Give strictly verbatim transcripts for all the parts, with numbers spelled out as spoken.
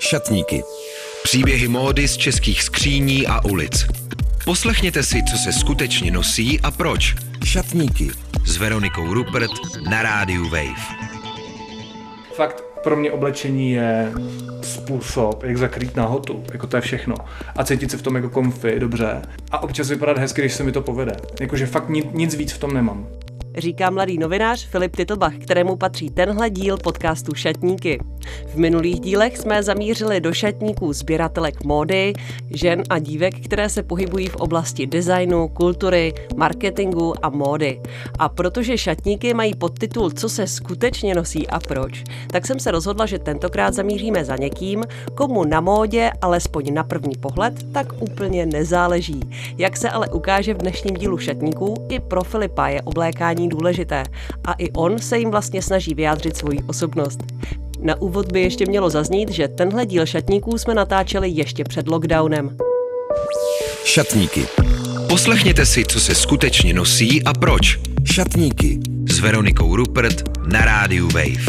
Šatníky. Příběhy módy z českých skříní a ulic. Poslechněte si, co se skutečně nosí a proč. Šatníky. S Veronikou Ruppert na rádiu Wave. Fakt pro mě oblečení je způsob, jak zakrýt nahotu, jako to je všechno. A cítit se v tom jako comfy, dobře. A občas vypadat hezky, když se mi to povede. Jakože fakt nic víc v tom nemám. Říká mladý novinář Filip Titlbach, kterému patří tenhle díl podcastu Šatníky. V minulých dílech jsme zamířili do šatníků sběratelek módy, žen a dívek, které se pohybují v oblasti designu, kultury, marketingu a módy. A protože Šatníky mají podtitul Co se skutečně nosí a proč, tak jsem se rozhodla, že tentokrát zamíříme za někým, komu na módě, alespoň na první pohled, tak úplně nezáleží. Jak se ale ukáže v dnešním dílu Šatníků, i pro Filipa je oblékání důležité a i on se jim vlastně snaží vyjádřit svoji osobnost. Na úvod by ještě mělo zaznít, že tenhle díl Šatníků jsme natáčeli ještě před lockdownem. Šatníky. Poslechněte si, co se skutečně nosí a proč. Šatníky. S Veronikou Ruppert na rádiu Wave.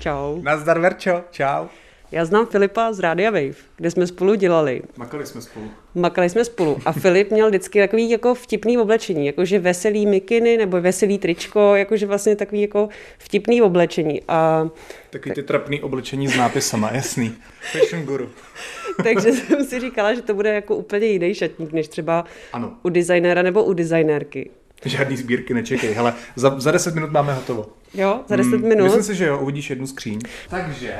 Čau. Nazdar, Verčo. Čau. Já znám Filipa z Rádia Wave, kde jsme spolu dělali. Makali jsme spolu. Makali jsme spolu a Filip měl vždycky takový jako vtipný oblečení, jakože veselý mikiny nebo veselý tričko, jakože vlastně takový jako vtipný oblečení. A... Takový ty trapný oblečení s nápisama, jasný. Fashion guru. Takže jsem si říkala, že to bude jako úplně jiný šatník, než třeba ano. U designéra nebo u designérky. Žádný sbírky nečekej, hele, za, za deset minut máme hotovo. Jo, za deset hmm, minut. Myslím si, že jo, uvidíš jednu skříň. Takže...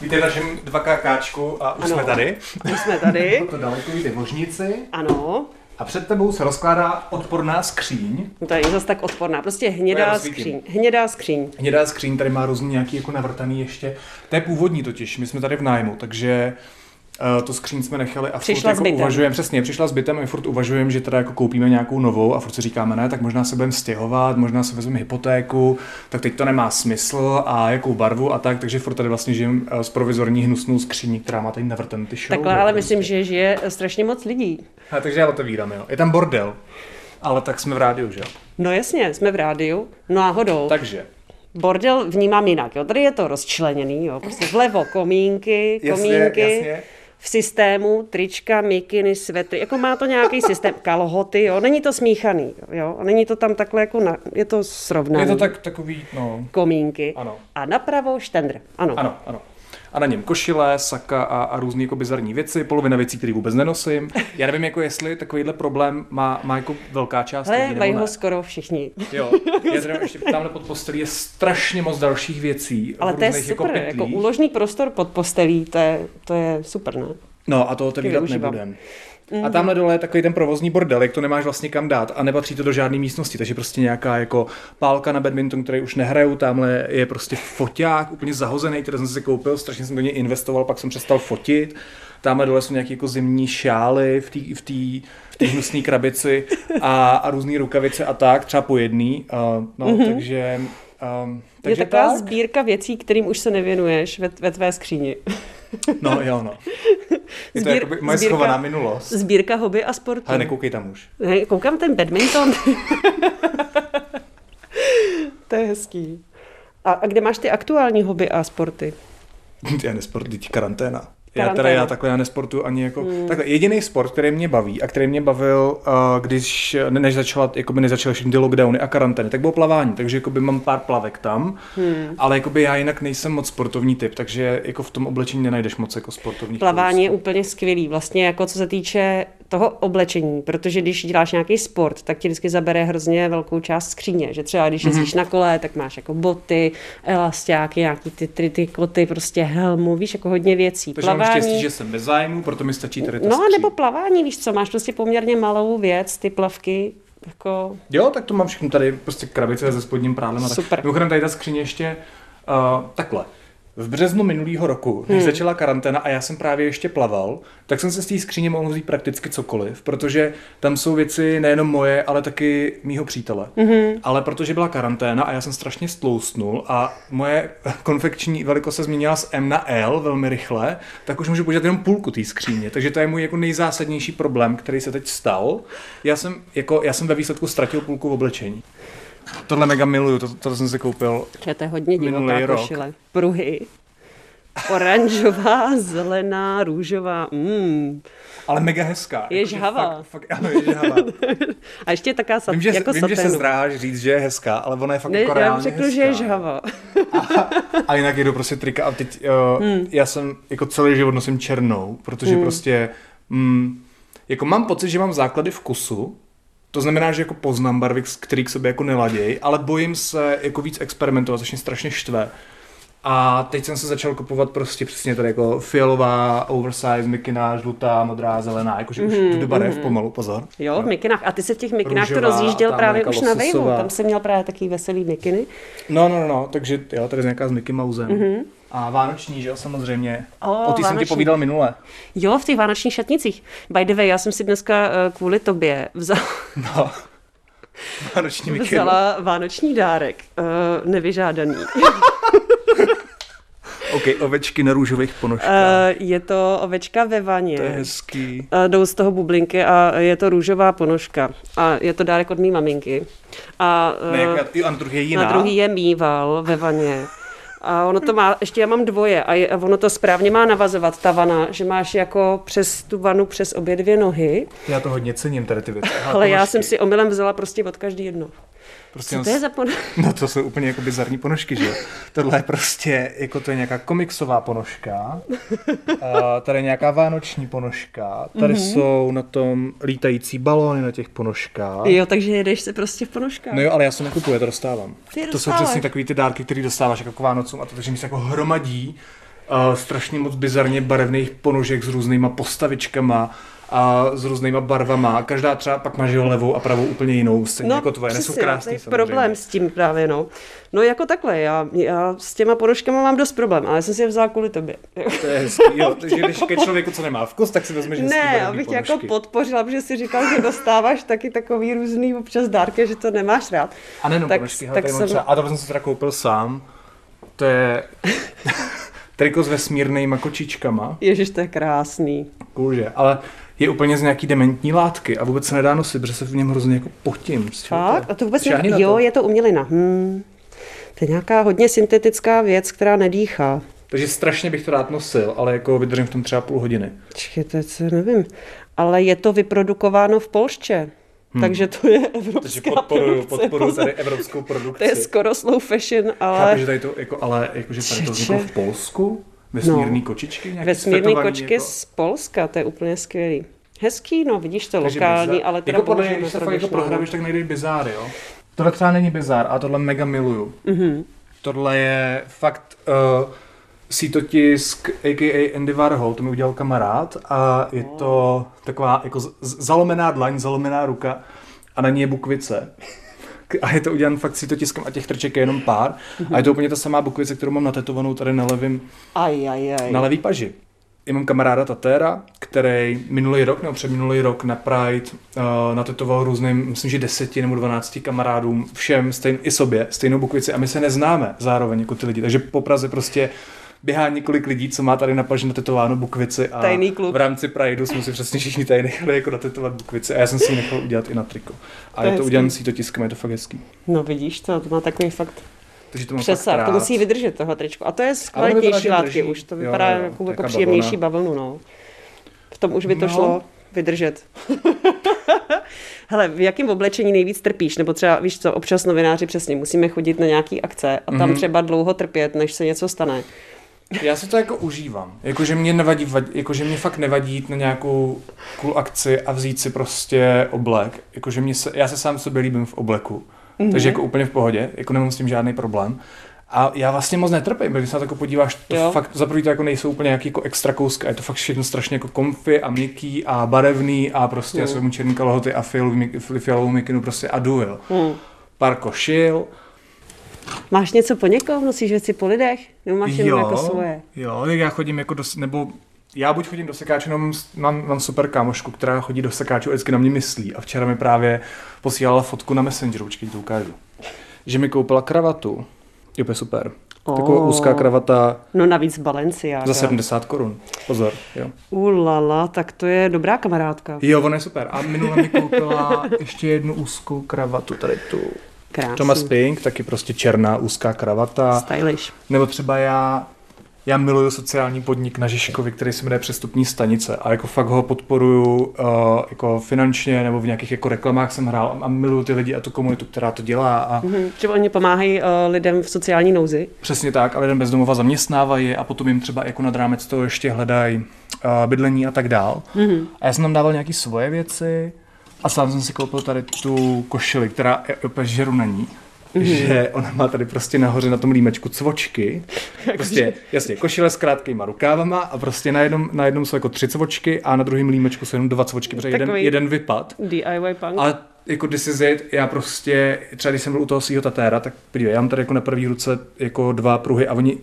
Víte v našem dvě ká ká a už ano, jsme tady. Už jsme tady. To daleko víte vožnici. Ano. A před tebou se rozkládá odporná skříň. No to je zase tak odporná, prostě hnědá skříň. Hnědá skříň. Hnědá skříň, tady má různý nějaký jako navrtaný ještě. To je původní totiž, my jsme tady v nájmu, takže uh, to skříň jsme nechali a přišla furt jako uvažujeme. Přesně, přišla s bytem a my furt uvažujeme, že teda jako koupíme nějakou novou a furt si říkáme ne, tak možná se budeme stěhovat, možná se vezmeme hypotéku, tak teď to nemá smysl a jakou barvu a tak, takže furt tady vlastně žijeme s provizorní hnusnou skříní, která má tady navrten ty show. Takhle, ale myslím, že žije strašně moc lidí. A takže já otevírám, jo. Je tam bordel, ale tak jsme v rádiu, že jo? No jasně, jsme v rádiu, náhodou. Takže. Bordel vnímám jinak, jo. Tady je to rozčleněný, jo. Prostě vlevo komínky, komínky. Jasně, jasně. V systému trička, mikiny, svetry, jako má to nějaký systém, kalhoty, jo, není to smíchaný, jo, není to tam takhle jako, na, je to srovnaný. Je to tak, takový, no. Komínky. Ano. A napravo štendr, ano. Ano, ano. A na něm košile, saka a, a různé jako bizarní věci, polovina věcí, které vůbec nenosím. Já nevím, jako jestli takovýhle problém má, má jako velká část lidí, nebo ne. Mají ho skoro všichni. Jo, já zrovna ještě tamhle pod postelí je strašně moc dalších věcí. Ale to je super, jako, jako úložný prostor pod postelí, to je, to je super, ne? No a toho tedy dát nebudem. Mm-hmm. A tamhle dole je takový ten provozní bordel, jak to nemáš vlastně kam dát a nepatří to do žádné místnosti, takže prostě nějaká jako pálka na badminton, který už nehraju, tamhle je prostě foťák, úplně zahozený, který jsem si koupil, strašně jsem do něj investoval, pak jsem přestal fotit. Tamhle dole jsou nějaké jako zimní šály v té v té v té hnusné krabici a, a různé rukavice a tak, třeba po jedný, uh, no, mm-hmm. takže, um, takže je taková tak... sbírka věcí, kterým už se nevěnuješ ve, ve tvé skříni. No jo, no. Je to Zbír, jakoby moje sbírka, schovaná minulost. Sbírka hobby a sportu. Ale nekoukej tam už. Ne, koukám ten badminton. To je hezký. A, a kde máš ty aktuální hobby a sporty? Já nesportuji, teď karanténa. Já teda já takhle já nesportuju ani jako... Hmm. Takhle, jediný sport, který mě baví a který mě bavil, uh, když než začala, jakoby než začala všechny ty lockdowny a karantény, tak bylo plavání, takže jakoby mám pár plavek tam, hmm. ale jakoby já jinak nejsem moc sportovní typ, takže jako v tom oblečení nenajdeš moc jako sportovní. Plavání sport. Je úplně skvělý, vlastně jako co se týče toho oblečení, protože když děláš nějaký sport, tak ti vždycky zabere hrozně velkou část skříně, že třeba když jezdíš mm-hmm. na kole, tak máš jako boty, elastáky, nějaký ty, ty, ty koty, prostě helmu, víš, jako hodně věcí. Takže plavání... mám štěstí, že jsem bez zájmu, proto mi stačí tady ta skříň. No a nebo plavání, víš co, máš prostě poměrně malou věc, ty plavky, jako... Jo, tak to mám všechno tady, prostě krabice se spodním prádlem a tak. Super. Mimochodem tady ta skříň ještě uh, takhle. V březnu minulého roku, když hmm. začala karanténa a já jsem právě ještě plaval, tak jsem se z té skříně mohl vzít prakticky cokoliv, protože tam jsou věci nejenom moje, ale taky mýho přítele. Mm-hmm. Ale protože byla karanténa a já jsem strašně stloustnul a moje konfekční velikost se změnila z M na L velmi rychle, tak už můžu použít jenom půlku té skříně. Takže to je můj jako nejzásadnější problém, který se teď stal. Já jsem, jako, já jsem ve výsledku ztratil půlku v oblečení. Tohle mega miluju, to, to jsem si koupil. To je hodně divoká košile. Pruhy. Oranžová, zelená, růžová. Mm. Ale mega hezká. Je jako, žhavá. Fakt, fakt, ano, je žhavá. A ještě je taká sat, vím, že, jako vím, saténu. Vím, že se zdráháš říct, že je hezká, ale ona je fakt ne, jako reálně řeknu, hezká. Ne, já řeknu, že je žhavá. a, a jinak jdu prostě trika. A teď uh, hmm. já jsem jako celý život nosím černou, protože hmm. prostě mm, jako mám pocit, že mám základy vkusu. To znamená, že jako poznám barvy, který k sobě jako neladěj, ale bojím se jako víc experimentovat, což mě strašně štve. A teď jsem se začal kupovat prostě přesně tady jako fialová, oversize, mikina, žlutá, modrá, zelená, jakože už mm, jdu do barev mm. pomalu, pozor. Jo, v mikinách. A ty se v těch mikinách růžová, to rozjížděl právě už na Waveu, tam jsem měl právě takový veselý mikiny. No, no, no, takže jo, tady je nějaká s Mickey Mousem. Mm-hmm. A vánoční, že jo, samozřejmě. Oh, o ty jsem ti povídal minule. Jo, v těch vánočních šatnicích. By the way, já jsem si dneska kvůli tobě vzala... No. Vánoční mikinu. Vzala vánoční dárek. Uh, nevyžádaný. Okej, okay, ovečky na růžových ponožkách. Uh, je to ovečka ve vaně. To je hezký. Uh, jdou z toho bublinky a je to růžová ponožka. A je to dárek od mý maminky. A, uh, ne, jak na, na druhý je jiná. Na druhý je mýval ve vaně. A ono to má, ještě já mám dvoje a, je, a ono to správně má navazovat, ta vana, že máš jako přes tu vanu přes obě dvě nohy. Já to hodně cením, tady ty věci. Ale já jsem si omylem vzala prostě od každý jedno. Prostě co to je za ponožky? No to jsou úplně jako bizarní ponožky, že jo? Tohle je prostě, jako to je nějaká komiksová ponožka, tady je nějaká vánoční ponožka, tady mm-hmm. jsou na tom lítající balóny na těch ponožkách. Jo, takže jedeš se prostě v ponožkách. No jo, ale já se nekupuju, to dostávám. Ty to dostáváš. Jsou přesně takový ty dárky, které dostáváš jako k Vánocům a to, takže mi se jako hromadí uh, strašně moc bizarně barevných ponožek s různýma postavičkama, a s různýma barvama. Každá třeba pak má levou a pravou úplně jinou, stejně no, jako tvoje. Nejsou krásný, samozřejmě. Problém s tím právě, no. No jako takhle, já, já s těma ponožkama mám dost problém, ale jsem si je vzala kvůli tobě. To je hezký, jo. Takže když ke člověku, co nemá vkus, tak si vezme, že ne, abych tě jako podpořila, protože si říkal, že dostáváš taky takový různý občas dárky, že to nemáš rád. A nejenom tak, ponožky, tak jsem... třeba, a to jsem si teda koupil sám. To je... triko s vesmírnýma kočičkama. Ježiš, to je krásný. Kůže, ale je úplně z nějaký dementní látky a vůbec se nedá nosit, protože se v něm hrozně jako potím. Fakt? A to vůbec ne... Jo, je to umělina. Hmm. To je nějaká hodně syntetická věc, která nedýchá. Takže strašně bych to rád nosil, ale jako vydržím v tom třeba půl hodiny. Čekaj, to co nevím. Ale je to vyprodukováno v Polšce. Hmm. Takže to je evropská takže podporuju, podporuju tady evropskou produkci. To je skoro slow fashion, ale... Chápu, že tady to, jako, ale jakože tady to vzniklo v Polsku? Vesmírný no. kočičky? Vesmírný kočky jako... z Polska, to je úplně skvělý. Hezký, no, vidíš to, takže lokální, bizar. Ale teda... Jako podle, když se fakt jako prohrávíš, tak najdeš bizáry, jo? Tohle třeba není bizár, a tohle mega miluju. Mm-hmm. Tohle je fakt... Uh, sítotisk á ká á Andy Warhol, to mi udělal kamarád a je to taková jako z- zalomená dlaň, zalomená ruka a na ní je bukvice. A je to udělan fakt sítotiskem a těch trček je jenom pár a je to úplně ta samá bukvice, kterou mám natetovanou tady na levým, aj, aj, aj. na levý paži. Já mám kamaráda tatéra, který minulý rok nebo předminulý rok na Pride uh, natetoval různým, myslím, že deseti nebo dvanácti kamarádům, všem stejn, i sobě, stejnou bukvici a my se neznáme zároveň jako ty lidi, takže po Praze prostě běhá několik lidí, co má tady na paži natetováno bukvici a v rámci Prideu jsme si přesně všichni tady nechali jako natetovat bukvici a já jsem si ji nechal udělat i na triko. A to je to udělané sítotiskem, je to fakt hezký. No vidíš to, to má takový fakt to přesah, to musí vydržet tohle tričko. A to je z kvalitnější látky už, to vypadá jo, jo, jako, jako příjemnější bavlnu, no. V tom už by to no. šlo vydržet. Hele, v jakém oblečení nejvíc trpíš? Nebo třeba, víš co, občas novináři přesně musíme chodit na nějaký akce a tam mm-hmm. třeba dlouho trpět, než se něco stane. Já si to jako užívám, jakože mě nevadí, jakože mě fakt nevadí jít na nějakou cool akci a vzít si prostě oblek, jakože mě se, já se sám sobě líbím v obleku, mm-hmm. takže jako úplně v pohodě, jako nemám s tím žádný problém. A já vlastně moc netrpím, když se na to podíváš, to jo. fakt za první to jako nejsou úplně nějaký jako extra kouska, je to fakt všechno strašně jako comfy a měkký a barevný a prostě mm. já jsem mu černý kalhoty a fialovou mikinu prostě a duil. Mm. Pár košil. Máš něco po někom? Nosíš věci po lidech? Nebo máš jenom jo, jako svoje? Jo, já chodím jako do, nebo já buď chodím do sekáčů, mám, mám, mám super kámošku, která chodí do sekáčů a vždycky na mě myslí. A včera mi právě posílala fotku na Messengeru, počkej, to ukážu. Že mi koupila kravatu. Jo, to je super. Oh. Taková úzká kravata. No navíc Balenciaga. Za sedmdesát korun. Pozor, jo. Ulala, tak to je dobrá kamarádka. Jo, ona je super. A minule mi koupila ještě jednu úzkou kravatu, tady tu. Krásný. Thomas Pink, taky prostě černá úzká kravata. Stylish. Nebo třeba já, já miluju sociální podnik na Žižkově, který se jmenuje Přestupní stanice a jako fakt ho podporuju uh, jako finančně nebo v nějakých jako reklamách jsem hrál a miluju ty lidi a tu komunitu, která to dělá. A... Mm-hmm. Že oni pomáhají uh, lidem v sociální nouzi. Přesně tak, a lidem bez domova zaměstnávají a potom jim třeba jako nad rámec toho ještě hledají uh, bydlení a tak dál. Mm-hmm. A já jsem tam dával nějaké svoje věci. A sám jsem si koupil tady tu košili, která je opět žeru na ní. Mm-hmm. Že ona má tady prostě nahoře na tom límečku cvočky. Prostě, jasně, košile s krátkýma rukávama a prostě na jednom, na jednom jsou jako tři cvočky a na druhém límečku jsou jenom dva cvočky, protože jeden, jeden vypad. D I Y punk. Ale jako this is it, já prostě, třeba když jsem byl u toho svýho tatéra, tak podívej, já mám tady jako na první ruce jako dva pruhy a oni,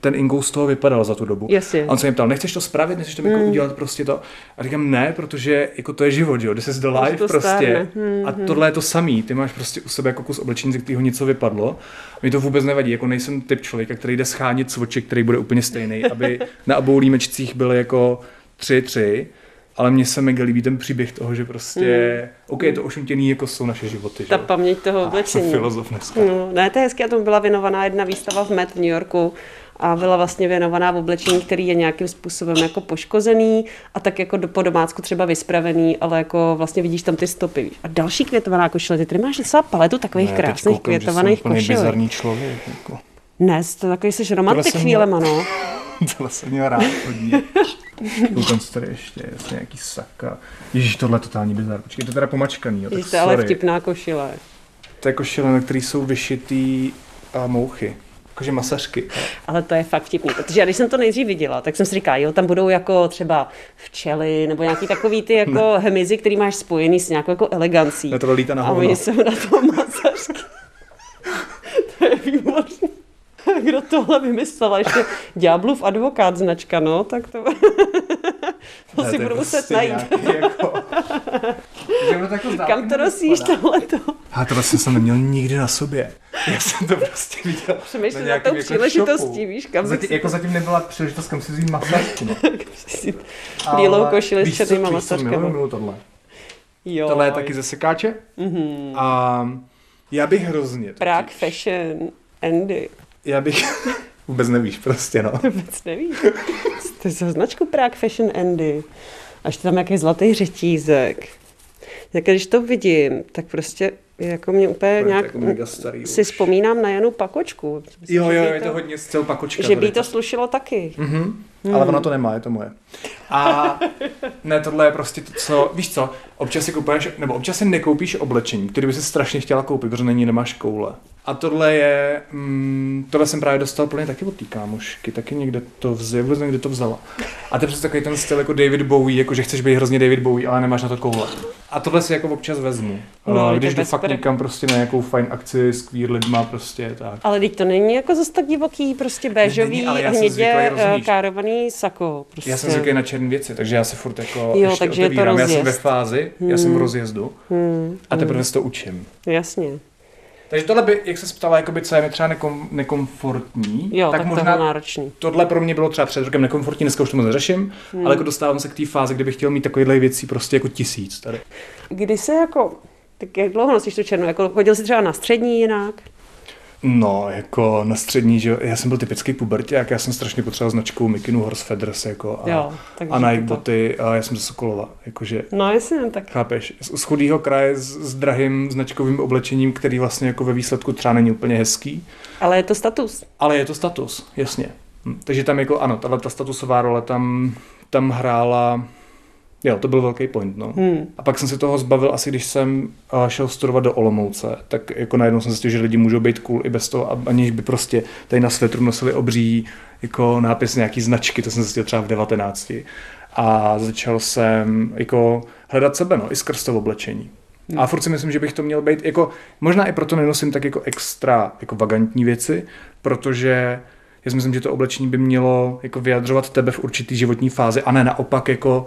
ten inkous z toho vypadal za tu dobu. Jasně. A on se mě ptal, nechceš to spravit, nechceš to mm. jako udělat prostě to. A říkám, ne, protože jako to je život, jo, this is the life prostě. Mm, a tohle je to samý, ty máš prostě u sebe jako kus oblečení, ze kterého něco vypadlo. Mně to vůbec nevadí, jako nejsem typ člověka, který jde schánit cvoček, který bude úplně stejný, aby na obou límečcích byly jako tři, tři. Ale mně se mega líbí ten příběh toho, že prostě, mm. OK, je to ošuntěný, jako jsou naše životy. Ta že? Paměť toho oblečení. Ah, filozof dneska. No, ne, to je hezky, a tomu byla věnovaná jedna výstava v Met v New Yorku a byla vlastně věnovaná v oblečení, který je nějakým způsobem jako poškozený a tak jako po domácku třeba vyspravený, ale jako vlastně vidíš tam ty stopy. Víš. A další květovaná košile, ty tady máš docela paletu takových ne, krásných koukám, květovaných košil. Ne, teď bizarní člověk. Jako. Ne, to takový jsi romantik chvílema, no. Tohle jsem měl rád hodně. Koukám, co tady ještě je, jasně nějaký saka. Ježíš, tohle je totální bizár. Počkej, to je teda pomačkaný, jo, tak sorry. To je ale vtipná košile. To je košile, na který jsou vyšitý a, mouchy. Jakože masařky. Ale to je fakt vtipný, protože já když jsem to nejdřív viděla, tak jsem si říkala, jo, tam budou jako třeba včely, nebo nějaký takový ty jako no. hmyzy, který máš spojený s nějakou jako elegancí. Ne, to líta na hovno. A oni jsou na to masařky. To je výborný. Kdo tohle vymyslel? Ještě Ďáblův advokát značka, no, tak to, to ne, si budu muset prostě najít. Jako... To to kam to nosíš tohleto? A tohle jsem se neměl nikdy na sobě. Já jsem to prostě viděl přemýšlím na, na tou příležitostí, víš, kam zatím, si... Jako zatím nebyla příležitost, kam si vzít masažku, no. Bílou košili s černýma masažkama. Víš co, miluji tohle. Jo. Tohle je taky ze sekáče. Mm-hmm. A já bych hrozně... Prague Fashion Andy. Já bych... Vůbec nevíš prostě, no. Vůbec nevíš. To je za značku Prague Fashion Andy. Až tam nějaký zlatý řetízek. Tak když to vidím, tak prostě jako mě úplně to nějak... Jako mega starý si už. Vzpomínám na Janu Pakočku. Myslím, jo, jo, je to, to hodně styl Pakočka. Že by to tak. Slušilo taky. Mm-hmm. Mm. Ale ono to nemá, je to moje. A ne, tohle je prostě to, co... Víš co, občas si koupíš, nebo občas si nekoupíš oblečení, který by si strašně chtěla koupit, protože není nemáš koule. A tohle je, mm, tohle jsem právě dostal plně taky od té kámošky, taky někde to vzal, vůbec někde to vzala. A to je přes takový ten styl jako David Bowie, jako že chceš být hrozně David Bowie, ale nemáš na to koule. A tohle si jako občas vezmu, no, když jdu fakt někam prostě na nějakou fajn akci s queer lidma prostě tak. Ale teď to není jako zase tak divoký, prostě béžový, hnědě károvaný sako. Prostě. Já jsem zvyklý na černé věci, takže já se furt jako jo, ještě otevírám, je já jsem ve fázi, hmm. já jsem v rozjezdu hmm. a teprve hmm. se to učím. Jasně. Takže tohle by, jak se ptala, jakoby, co je mi třeba nekom, nekomfortní, jo, tak, tak možná náročný. Tohle pro mě bylo třeba před rokem nekomfortní, dneska už to moc neřeším, hmm. ale jako dostávám se k té fázi, kde bych chtěl mít takovýhle věcí prostě jako tisíc tady. Kdy se jako, tak jak dlouho nosíš tu černou, jako chodil jsi třeba na střední jinak? No, jako na střední, že já jsem byl typický puberťák, já jsem strašně potřeboval značku mikinu, Horsefeeds jako a, jo, a Nike boty a já jsem ze Sokolova, jakože. No, jasně, tak. Chápeš, z chudého kraje s, s drahým značkovým oblečením, který vlastně jako ve výsledku třeba není úplně hezký. Ale je to status. Ale je to status, jasně. Hm. Takže tam jako ano, tahle ta statusová role tam, tam hrála, jo, to byl velký point, no. Hmm. A pak jsem se toho zbavil asi, když jsem šel studovat do Olomouce, tak jako najednou jsem zjistil, že lidi můžou být cool i bez toho, aniž by prostě tady na svetru nosili obří jako nápis nějaký značky, to jsem zjistil třeba v devatenácti. A začal jsem jako hledat sebe, no, i skrz to oblečení. Hmm. A furt si myslím, že bych to měl být, jako možná i proto nenosím tak jako extra jako vagantní věci, protože já si myslím, že to oblečení by mělo jako vyjadřovat tebe v určitý životní fázi a ne naopak jako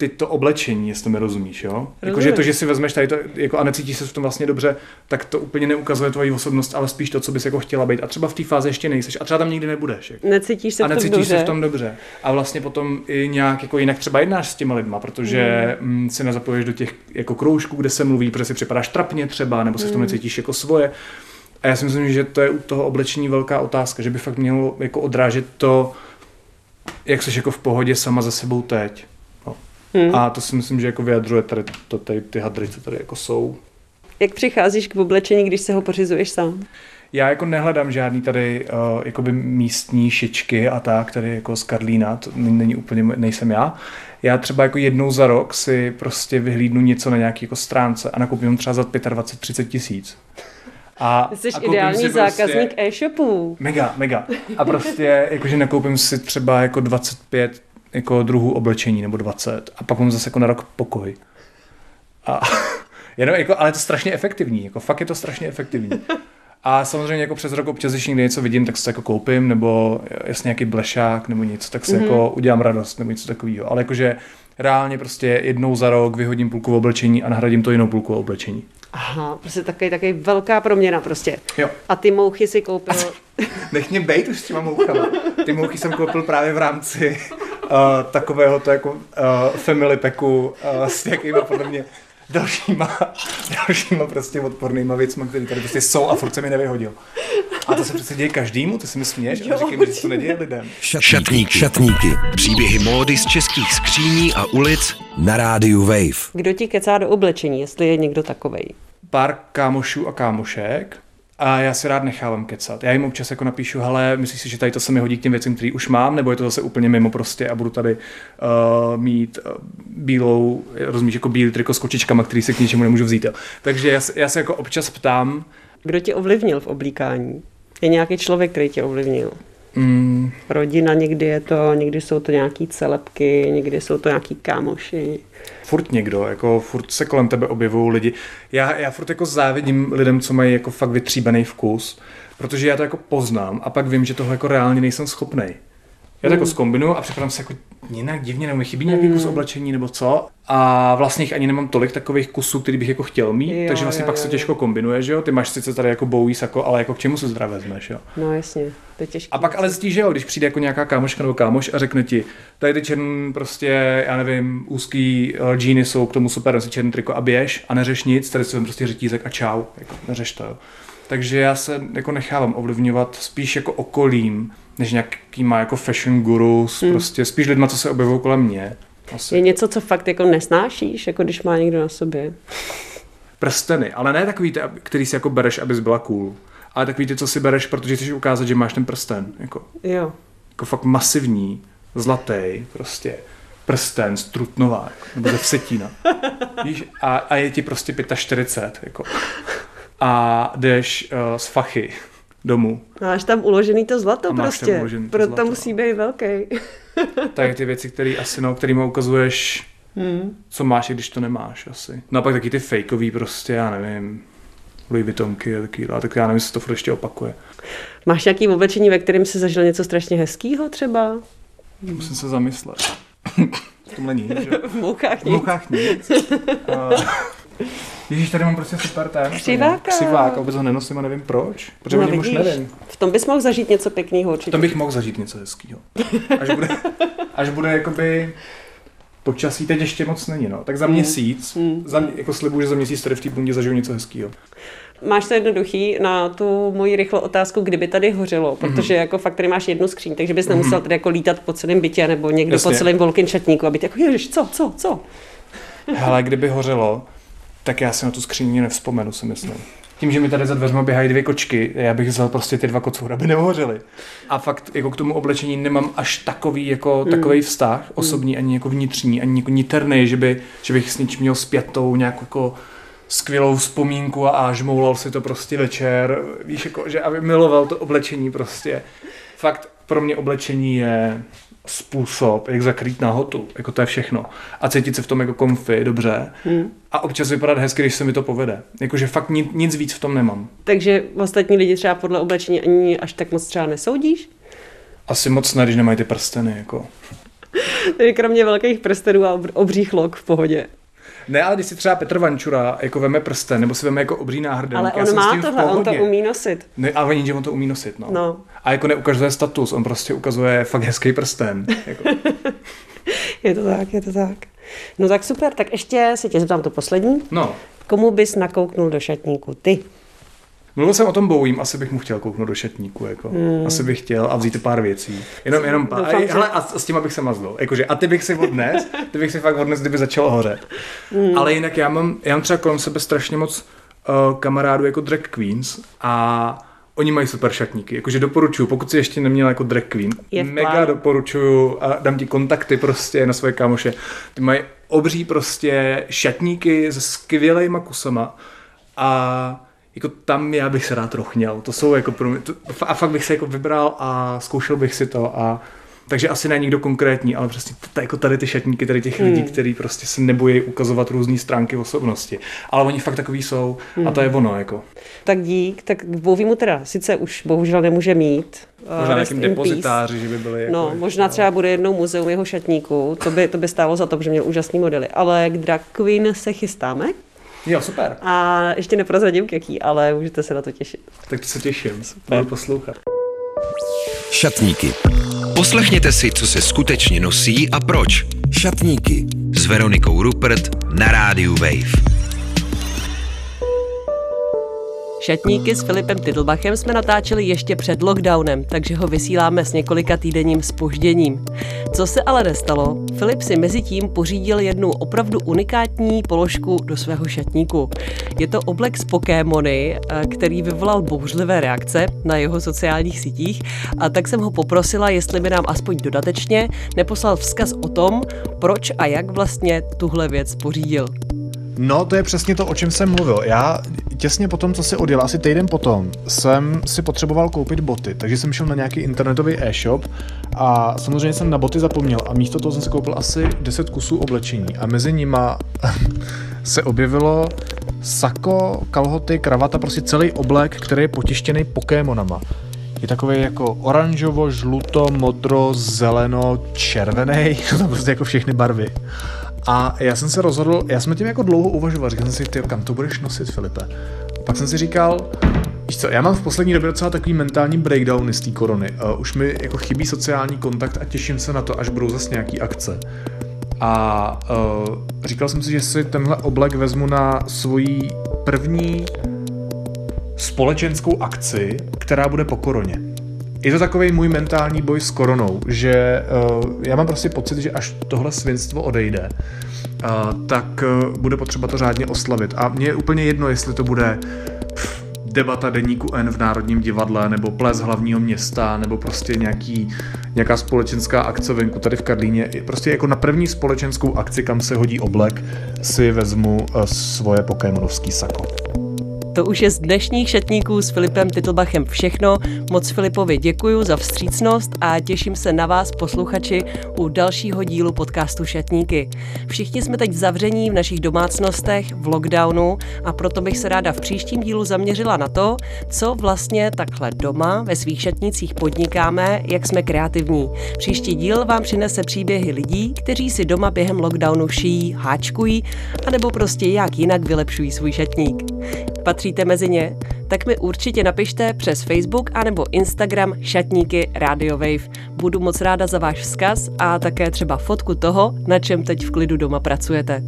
ty to oblečení, jestli mi rozumíš, jo? Jakože to, že si vezmeš tady to, jako a necítíš se v tom vlastně dobře, tak to úplně neukazuje tvoji osobnost, ale spíš to, co bys jako chtěla být. A třeba v té fázi ještě nejseš a třeba tam nikdy nebudeš. Jako. Necítíš se v tom dobře. A necítíš se v tom dobře. A vlastně potom i nějak jako jinak třeba jednáš s těma lidma, protože mm. se nezapojuješ do těch jako kroužků, kde se mluví, protože si připadáš trapně třeba, nebo se v tom necítíš jako svoje. A já si myslím, že to je u toho oblečení velká otázka, že by fakt mělo jako odrážet to, jak jsi jako v pohodě sama za sebou teď. Hmm. A to si myslím, že jako vyjadřuje tady, to, tady ty hadry, co tady jako jsou. Jak přicházíš k oblečení, když se ho pořizuješ sám? Já jako nehledám žádný tady uh, jakoby místní šičky a tak, tady jako z Karlína, to není úplně, nejsem já. Já třeba jako jednou za rok si prostě vyhlídnu něco na nějaký jako stránce a nakoupím třeba za dvacet pět až třicet tisíc. A, jsi a ideální zákazník prostě e-shopu. Mega, mega. A prostě jakože nakoupím si třeba jako dvacet pět jako druhů oblečení, nebo dvacet. A pak mám zase jako na rok pokoj. A, jenom jako, ale je to strašně efektivní. Jako, fakt je to strašně efektivní. A samozřejmě jako přes rok občas, když někde něco vidím, tak se jako koupím, nebo jasně nějaký blešák, nebo něco, tak se mm-hmm. jako udělám radost, nebo něco takového. Ale jakože reálně prostě jednou za rok vyhodím půlku oblečení a nahradím to jinou půlku oblečení. Aha, prostě takový, takový velká proměna prostě. Jo. A ty mouchy si koupil... Nech mě bejt už s těma mouchama. Ty mouchy jsem koupil právě v rámci uh, takového to jako uh, family packu uh, s nějakýma podle mě dalšíma, dalšíma prostě odpornýma věcma, které tady prostě jsou a furt se mi nevyhodil. A to se přece děje každému, to si mi směš, ale říkej mi, že to neděje lidem. Šatníky, šatníky, příběhy módy z českých skříní a ulic na rádiu Wave. Kdo ti kecá do oblečení, jestli je někdo takovej? Pár kámošů a kámošek. A já si rád nechávám kecat. Já jim občas jako napíšu, hele, myslíš si, že tady to se mi hodí k těm věcem, který už mám, nebo je to zase úplně mimo prostě a budu tady uh, mít uh, bílou, rozumíš, jako bílý triko s kočičkama, který se k ničemu nemůžu vzít. Jo. Takže já, já se jako občas ptám. Kdo tě ovlivnil v oblíkání? Je nějaký člověk, který tě ovlivnil? Mm. Rodina někdy je to, někdy jsou to nějaký celebky, někdy jsou to nějaký kámoši. Furt někdo, jako furt se kolem tebe objevují lidi. Já, já furt jako závidím lidem, co mají jako fakt vytříbený vkus, protože já to jako poznám a pak vím, že toho jako reálně nejsem schopnej. Já to mm. jako zkombinuju a připadám se jako jinak divně, nebo mi chybí nějaký mm. kus oblečení nebo co. A vlastně ani nemám tolik takových kusů, který bych jako chtěl mít, jo, takže vlastně jo, pak jo, se jo. těžko kombinuje, že jo? Ty máš sice tady jako Bowie sako, ale jako k čemu se zdra vezmeš, jo? No jasně, to je těžké. A pak ale ztíže, jo, když přijde jako nějaká kámoška nebo kámoš a řekne ti, tady ty černý prostě, já nevím, úzký džíny jsou k tomu super, nosí černý triko a běž a neřeš nic, tady si vezm prostě řetízek a čau, jako neřeš to, jo. Takže já se jako nechávám ovlivňovat spíš jako okolím, než nějakýma jako fashion gurus, hmm. prostě spíš lidma, co se objevují kolem mě. Asi. Je něco, co fakt jako nesnášíš, jako když má někdo na sobě? Prsteny, ale ne takový ty, který si jako bereš, abys byla cool, ale takový ty, co si bereš, protože chceš ukázat, že máš ten prsten. Jako, jo. Jako fakt masivní, zlatý, prostě prsten z Trutnovák, nebo ze Vsetína. Víš? A, a je ti prostě čtyřicet pět, jako. A jdeš uh, z fachy domů. Máš tam uložený to zlato prostě. Tam to proto zlato. Musí být velký. Tak ty věci, které asi, no, kterýma ukazuješ, hmm. co máš, i když to nemáš asi. No a pak taky ty fejkový prostě, já nevím, Louis Vuittonky a taky, tak já nevím, jestli to furt ještě opakuje. Máš nějaký oblečení, ve kterém jsi zažil něco strašně hezkýho třeba? Musím se zamyslet. V tomhle nic, že? V mouchách nic. V mouchách nic. A... Ježíš, tady mám prostě super ten. Křiváka. Křiváka, vůbec ho nenosím a nevím proč. Protože no, vidíš, už nevím. V tom bys mohl zažít něco pěkného určitě. V tom bych mohl zažít něco hezkýho. Až bude, až bude jakoby... Počasí teď ještě moc není, no. Tak za měsíc, mm. za, jako slibuju, že za měsíc tady v té bundě zažiju něco hezkýho. Máš to jednoduchý na tu moji rychlou otázku, kdyby tady hořelo, protože mm-hmm. jako fakt tady máš jednu skříň, takže bys nemusel tady jako lítat po celém bytě nebo někde Jasně. po celém volkyn šatníku, aby ty jako ježiš, co, co, co? Hele, kdyby hořelo, tak já si na tu skříň nevzpomenu, si myslím. Tím, že mi tady za dveřma běhají dvě kočky, já bych vzal prostě ty dva kocour, aby nehořely. A fakt jako k tomu oblečení nemám až takový jako mm. takovej vztah osobní, mm. ani jako vnitřní, ani jako niternej, že by, že bych s ničím měl spjatou nějakou jako skvělou vzpomínku a až moulal si to prostě večer, víš, jako, že aby miloval to oblečení prostě. Fakt pro mě oblečení je způsob, jak zakrýt nahotu, jako to je všechno. A cítit se v tom jako comfy, dobře. Hmm. A občas vypadat hezky, když se mi to povede. Jakože fakt nic, nic víc v tom nemám. Takže ostatní lidi třeba podle oblečení ani až tak moc třeba nesoudíš? Asi moc ne, když nemají ty prsteny, jako. Tedy kromě velkých prstenů a obřích lok v pohodě. Ne, ale když si třeba Petr Vančura jako veme prsten, nebo si veme jako obří náhrdelník. Ale on má tohle, on to umí nosit. Ne, ale vidím, že on to umí nosit, no. no. A jako neukazuje status, on prostě ukazuje fakt hezký prsten. Jako. Je to tak, je to tak. No tak super, tak ještě se tě zeptám to poslední. No. Komu bys nakouknul do šatníku ty? Mluvil jsem o tom Bowiem, asi bych mu chtěl kouknout do šatníku, jako. Hmm. Asi bych chtěl a vzít pár věcí. Jenom, jenom pár. Doufám, a, že... hele, a s, s tím bych se mazlil. Jakože, a ty bych si odnes, ty bych si fakt odnes, kdyby začal hořet. Hmm. Ale jinak já mám, já mám třeba kolem sebe strašně moc uh, kamarádů jako drag queens a oni mají super šatníky. Jakože doporučuju, pokud si ještě neměl jako drag queen, je mega plán. Doporučuju a dám ti kontakty prostě na svoje kámoše. Ty mají obří prostě šatníky se skvělejma kusama a jako tam já bych se rád rochněl. To jsou jako pro mě, to, a fakt bych se jako vybral a zkoušel bych si to a takže asi ne nikdo konkrétní, ale prostě t- jako tady ty šatníky, tady těch hmm. lidí, kteří prostě se nebojí ukazovat různé stránky osobnosti. Ale oni fakt takový jsou hmm. a to je ono jako. Tak dík, tak Bowie mu teda sice už bohužel nemůže mít. Možná nějakým depozitáři, že by byli jako... No, možná třeba bude jednou muzeum jeho šatníků, to by, to by stálo za to, protože měl úžasný modely. Ale k drag queen se chystáme. Jo, super. A ještě neprozradím jaký, ale můžete se na to těšit. Tak to se těším, budu poslouchat. Šatníky. Poslechněte si, co se skutečně nosí a proč. Šatníky. S Veronikou Ruppert na rádiu Wave. Šatníky s Filipem Titlbachem jsme natáčeli ještě před lockdownem, takže ho vysíláme s několika týdenním zpožděním. Co se ale nestalo, Filip si mezitím pořídil jednu opravdu unikátní položku do svého šatníku. Je to oblek z Pokémony, který vyvolal bouřlivé reakce na jeho sociálních sítích, a tak jsem ho poprosila, jestli by nám aspoň dodatečně neposlal vzkaz o tom, proč a jak vlastně tuhle věc pořídil. No, to je přesně to, o čem jsem mluvil. Já těsně potom, co si odjel, asi týden potom, jsem si potřeboval koupit boty, takže jsem šel na nějaký internetový e-shop a samozřejmě jsem na boty zapomněl a místo toho jsem si koupil asi deset kusů oblečení a mezi nima se objevilo sako, kalhoty, kravata, prostě celý oblek, který je potištěný Pokémonama. Je takový jako oranžovo, žluto, modro, zeleno, červený, to prostě jako všechny barvy. A já jsem se rozhodl, já jsem tím jako dlouho uvažoval, říkal jsem si, ty, kam to budeš nosit, Filipe? Pak jsem si říkal, víš co, já mám v poslední době docela takový mentální breakdowny z té korony. Uh, už mi jako chybí sociální kontakt a těším se na to, až budou zase nějaký akce. A uh, říkal jsem si, že si tenhle oblek vezmu na svoji první společenskou akci, která bude po koroně. Je to takový můj mentální boj s koronou, že uh, já mám prostě pocit, že až tohle svinstvo odejde, uh, tak uh, bude potřeba to řádně oslavit. A mně je úplně jedno, jestli to bude pff, debata Deníku N v Národním divadle, nebo ples hlavního města, nebo prostě nějaký, nějaká společenská akce venku tady v Karlíně. Prostě jako na první společenskou akci, kam se hodí oblek, si vezmu uh, svoje pokémonovský sako. To už je z dnešních šatníků s Filipem Titlbachem všechno. Moc Filipovi děkuju za vstřícnost a těším se na vás, posluchači, u dalšího dílu podcastu Šatníky. Všichni jsme teď zavření v našich domácnostech, v lockdownu, a proto bych se ráda v příštím dílu zaměřila na to, co vlastně takhle doma ve svých šatnících podnikáme, jak jsme kreativní. Příští díl vám přinese příběhy lidí, kteří si doma během lockdownu šijí, háčkují, anebo prostě jak jinak vylepšují svůj šatník. Patříte mezi ně? Tak mi určitě napište přes Facebook anebo Instagram Šatníky Radio Wave. Budu moc ráda za váš vzkaz a také třeba fotku toho, na čem teď v klidu doma pracujete.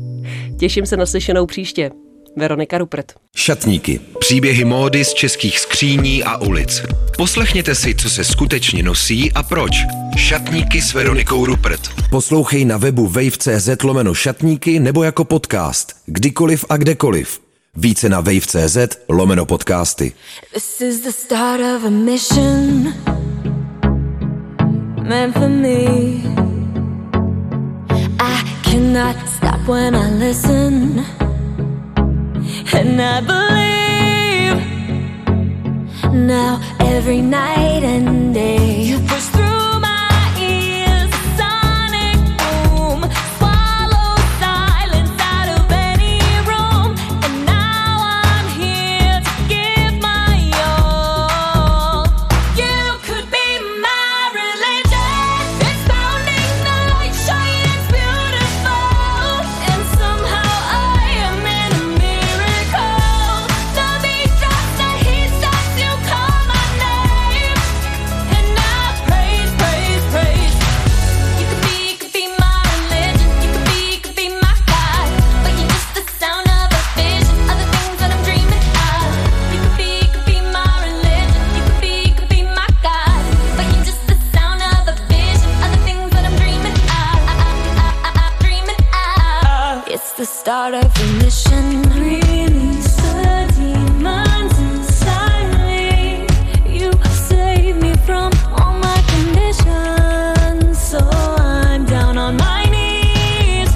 Těším se na slyšenou příště. Veronika Ruppert. Šatníky. Příběhy módy z českých skříní a ulic. Poslechněte si, co se skutečně nosí a proč. Šatníky s Veronikou Ruppert. Poslouchej na webu wave.cz lomeno šatníky nebo jako podcast. Kdykoliv a kdekoliv. Více na wave.cz lomeno podcasty. This is the start of a mission meant for me. I cannot stop when I listen and I believe. Now every night and day you push through. Show you. without definition. Release the demons inside me. You save me from all my conditions. So I'm down on my knees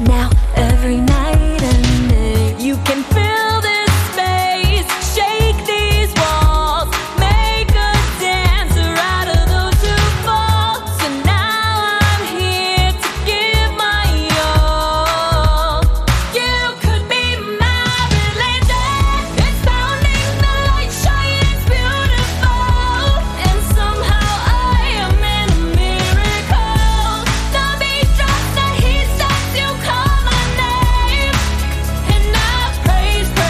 now every night and day. You can fill this space, shake these walls, make a dancer out of those who fall. So now I'm here to give my all. You could be my religion. It's pounding the light, shining beautiful. And somehow I am in a miracle. The beat drops, the heat stops, you call my name.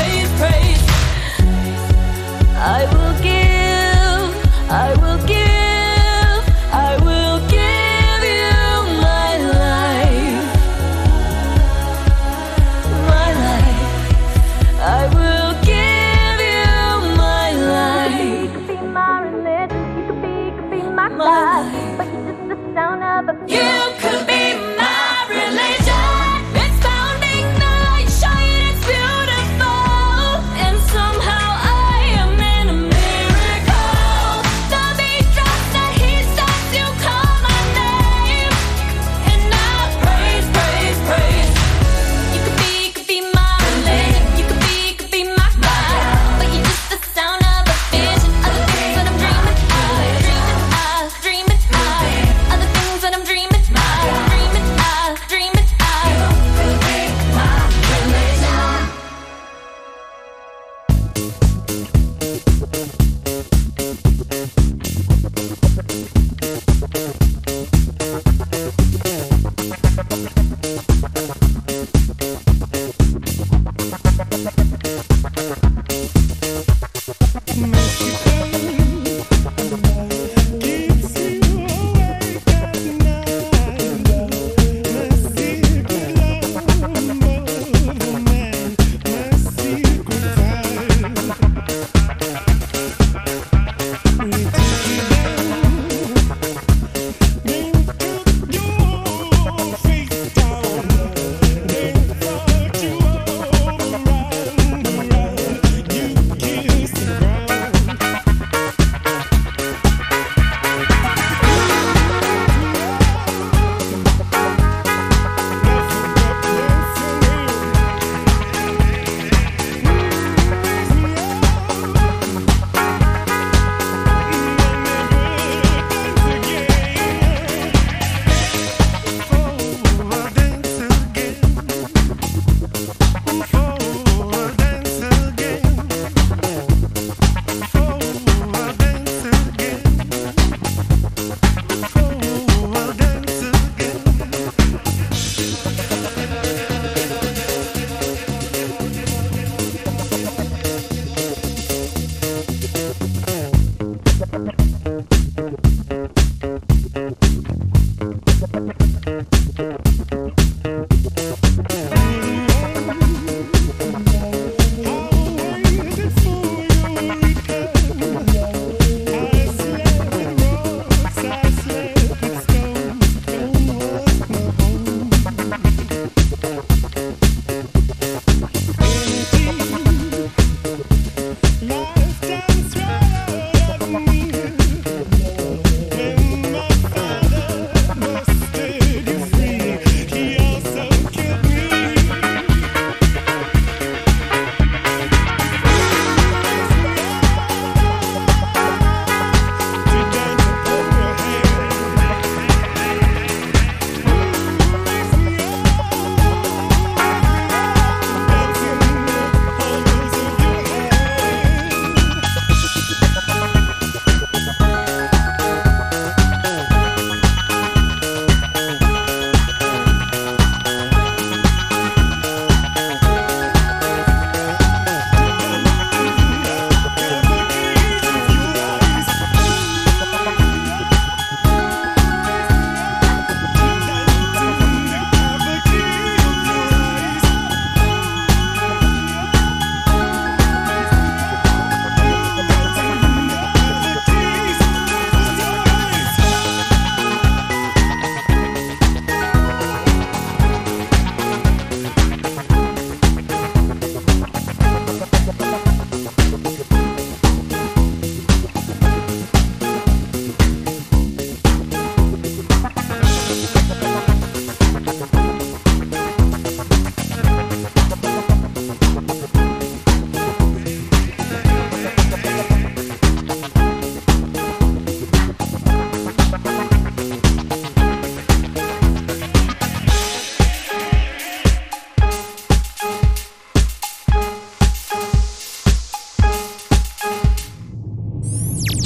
And I praise, praise, praise. I will give, I will give, I will give you my life, my life. I will give you my life. You could be my religion, you could be, could be my God, but you're just the sound of a you could be my religion. It's pounding the light, shining, it's beautiful. And somehow I am in a miracle. The beat drops, the heat stops, you call my name. And I praise, praise, praise. You could be, could be my religion. You could be, could be my God, but you're just the sound of a vision. Other things that I'm dreaming of, dreaming of, dreaming of. Other things that I'm dreaming of,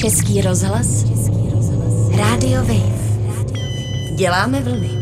Český rozhlas, Radio Wave. Děláme vlny.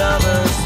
Covers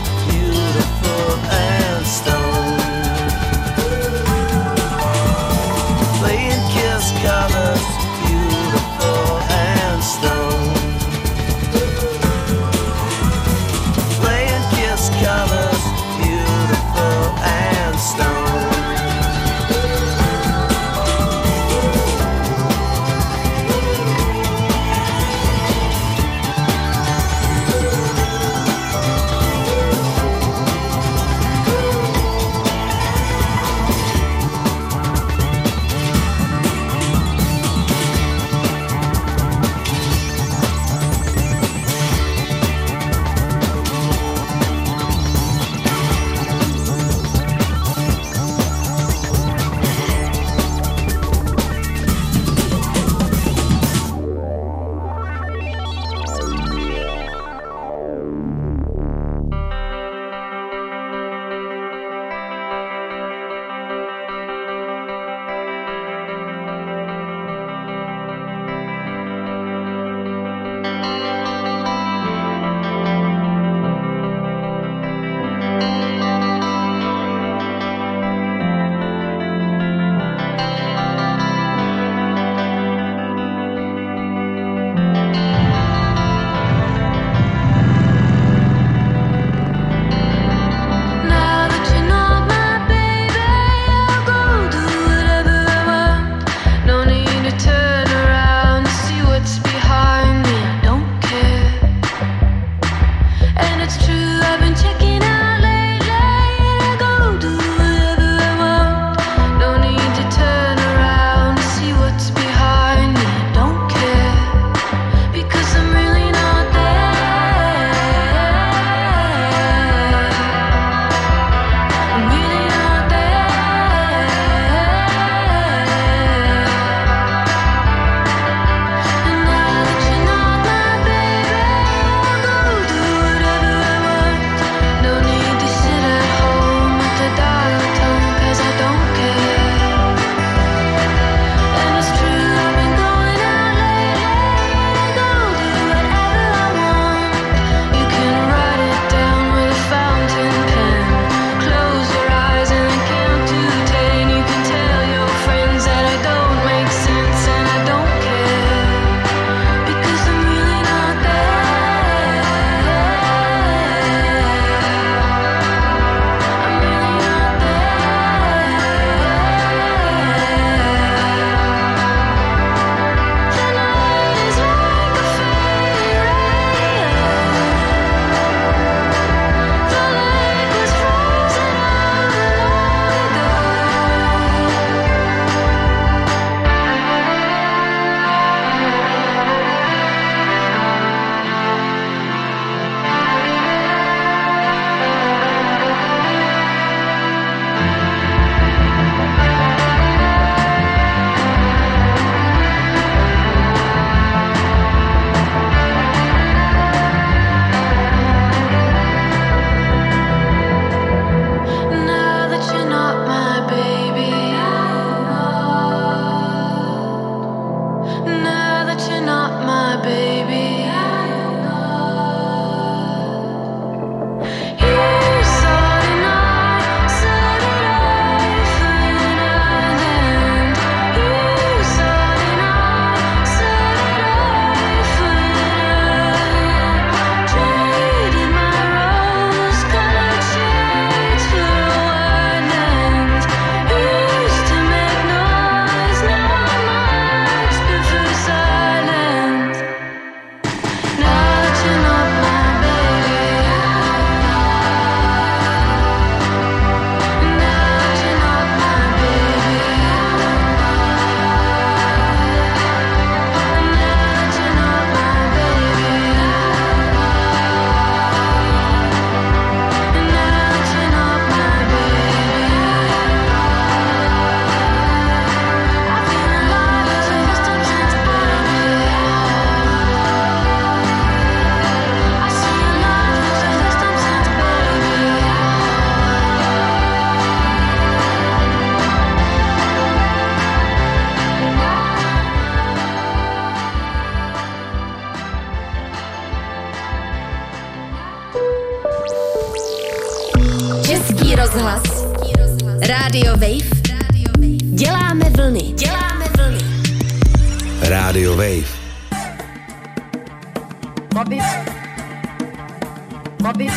vlny. Děláme vlny. Radio Wave. Babi. Babi.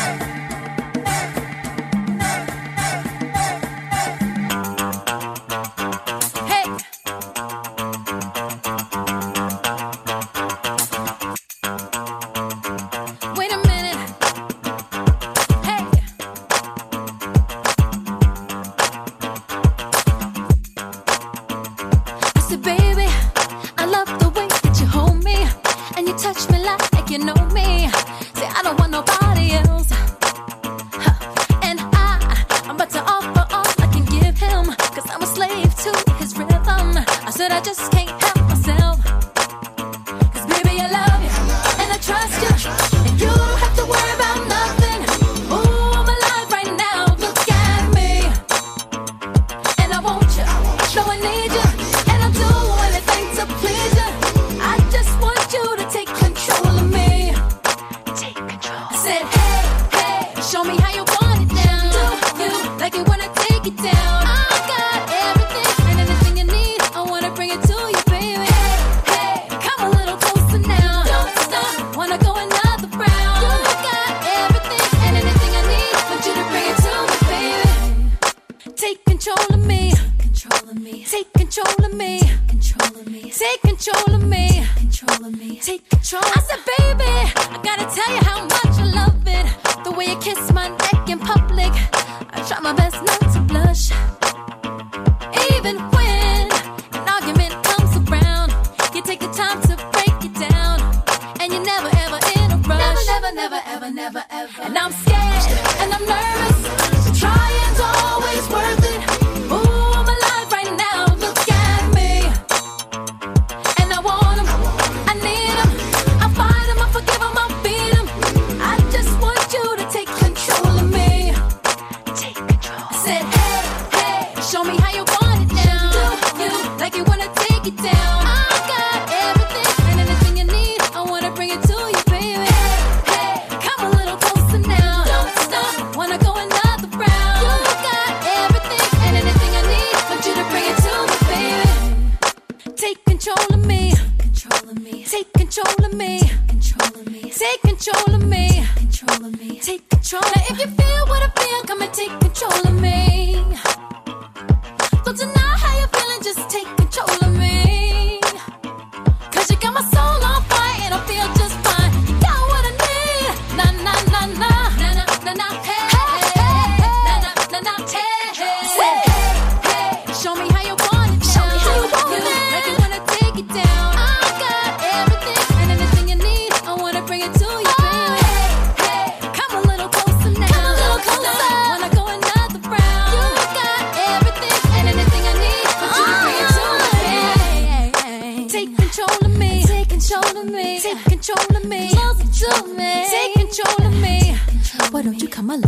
I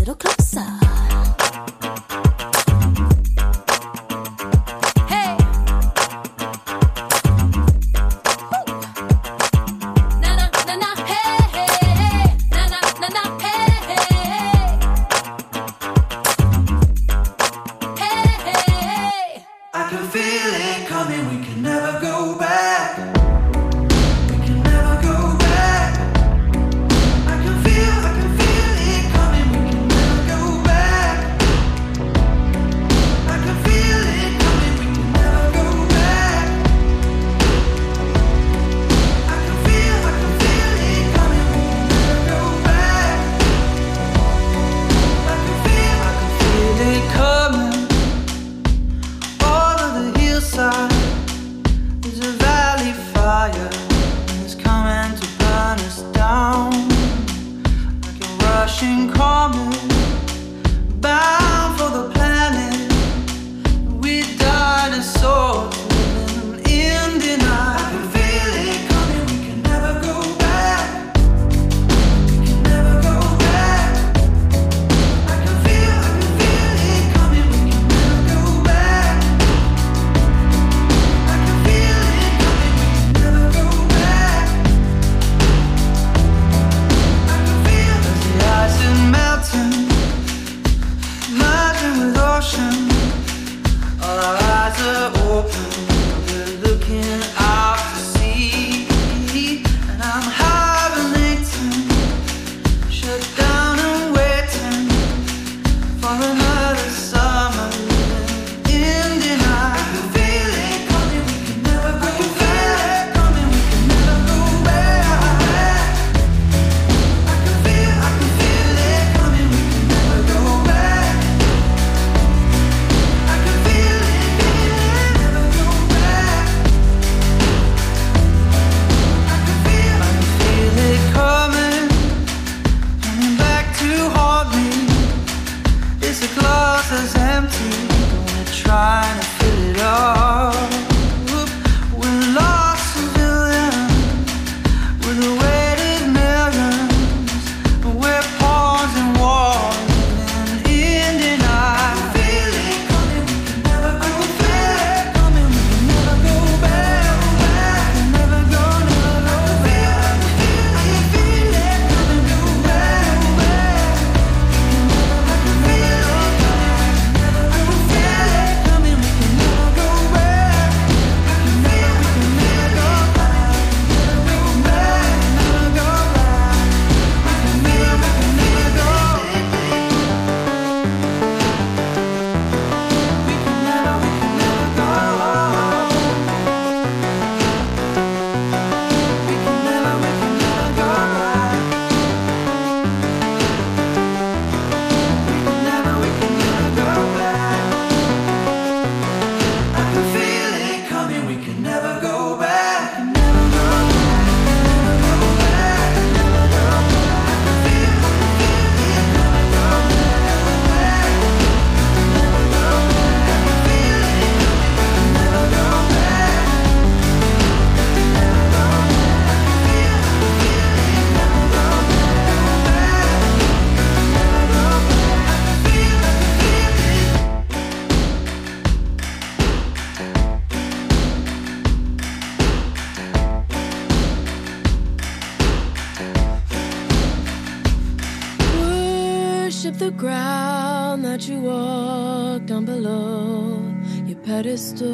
but you walk down below your pedestal.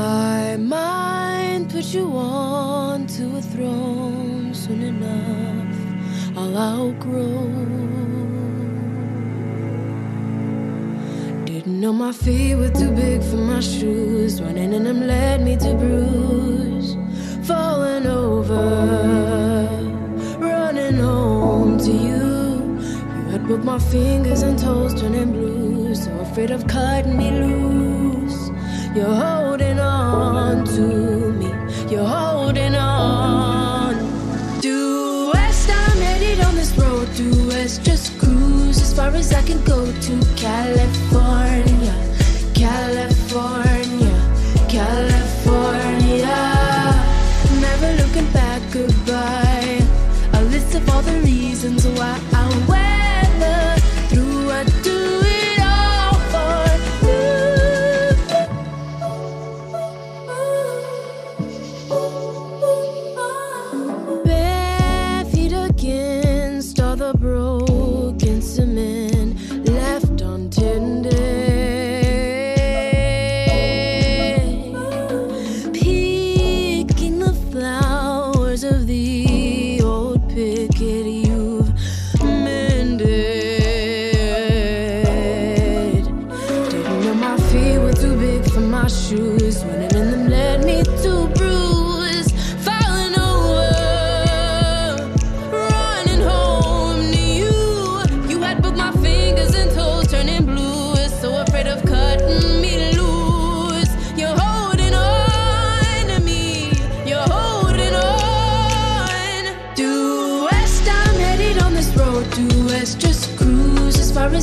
My mind put you on to a throne. Soon enough, I'll outgrow. Didn't know my feet were too big for my shoes. Running in them led me to bruise. Falling over, running home to you. You had put my fingers and toes turning blue. So afraid of cutting me loose. You're holding on to me. You're holding on. Due west, I'm headed on this road. Due west, just cruise as far as I can go to California, California, California. Never looking back, goodbye. A list of all the reasons why I weather through. I do it all for.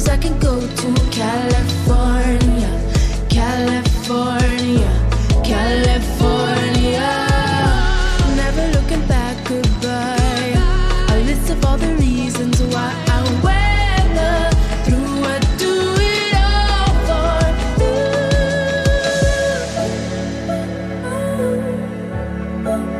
I can go to California, California, California. Never looking back, goodbye. A list of all the reasons why I weather through. I do it all for you.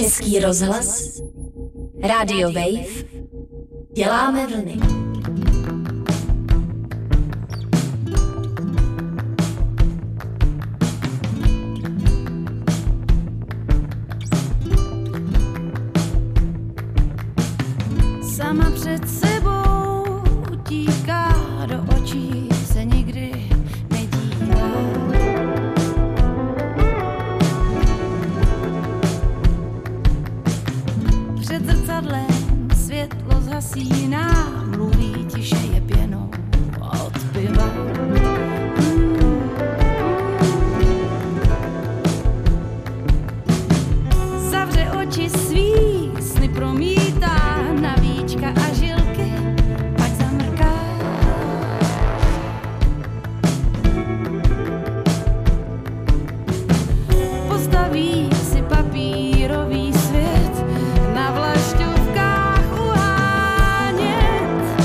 Český rozhlas, Radio Wave, děláme vlny. Sama před sebou utíká, do očí se nikdy nedívá. Světlo zhasíná, mluví tiše, je pěnou od piva. Zavře oči svý, sny promítá, na víčka a žilky pak zamrká. Postaví si papírový svět na vlašťu. Uhánět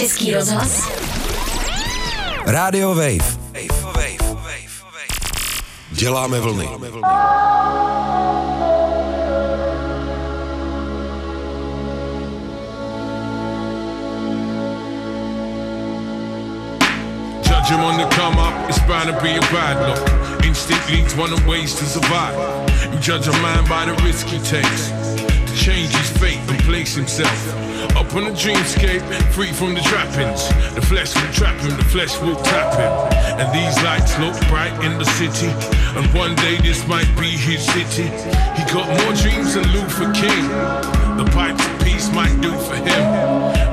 Český rozhlas. Radio Wave. Děláme vlny. Judge him on the come up, it's bound to be a bad look. Instinct leads one of ways to survive. You judge a man by the risk he takes. Change his fate and place himself up on a dreamscape, free from the trappings. The flesh will trap him, the flesh will tap him. And these lights look bright in the city. And one day this might be his city. He got more dreams than Luther King. The pipes of peace might do for him.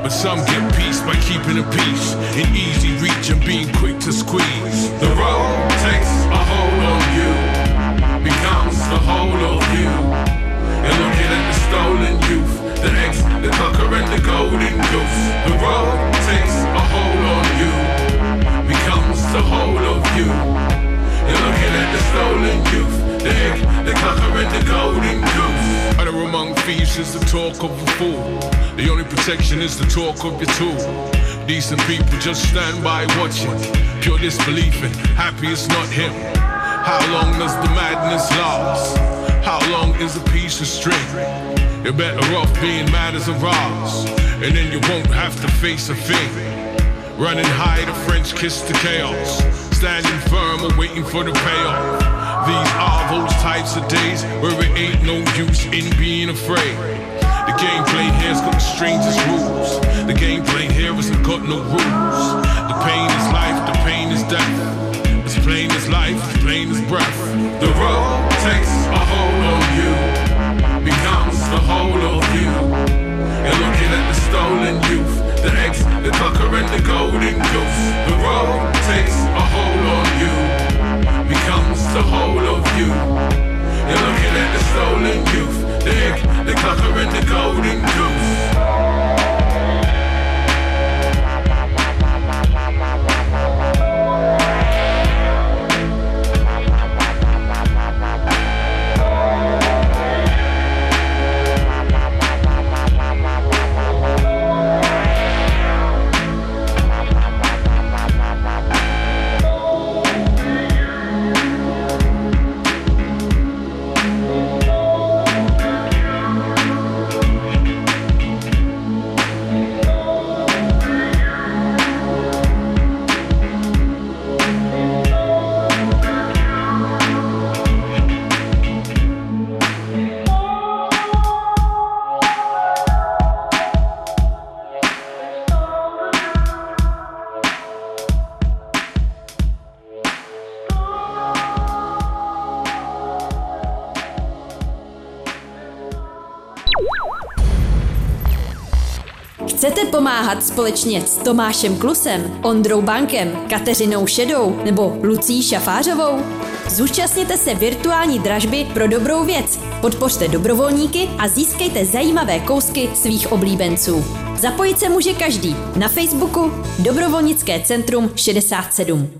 But some get peace by keeping a peace in easy reach and being quick to squeeze. The road takes a hold on you, becomes the whole of you. You're looking at the stolen youth, the eggs, the tucker and the golden goose. The road takes a hold on you, becomes the whole of you. You're looking at the stolen youth, the egg, the tucker and the golden goose. Other among thieves is the talk of a fool. The only protection is the talk of your tool. Decent people just stand by watching, pure disbelief and happy it's not him. How long does the madness last? How long is a piece of string? You're better off being mad as a rose, and then you won't have to face a thing. Running high, the French kiss the chaos, standing firm and waiting for the payoff. These are those types of days where it ain't no use in being afraid. The gameplay here's got the strangest rules. The gameplay here hasn't got no rules. The pain is life, the pain is death. It's plain as life, it's plain as breath. The road takes a hold on you, becomes the whole of you. You're looking at the stolen youth, the eggs, the tucker and the golden goose. The road takes a hold on you, becomes the whole of you. You're looking at the stolen youth, the egg, the tucker and the golden goose. Pomáhat společně s Tomášem Klusem, Ondrou Bankem, Kateřinou Šedou nebo Lucí Šafářovou? Zúčastněte se virtuální dražby pro dobrou věc, podpořte dobrovolníky a získejte zajímavé kousky svých oblíbenců. Zapojit se může každý na Facebooku Dobrovolnické centrum šedesát sedm.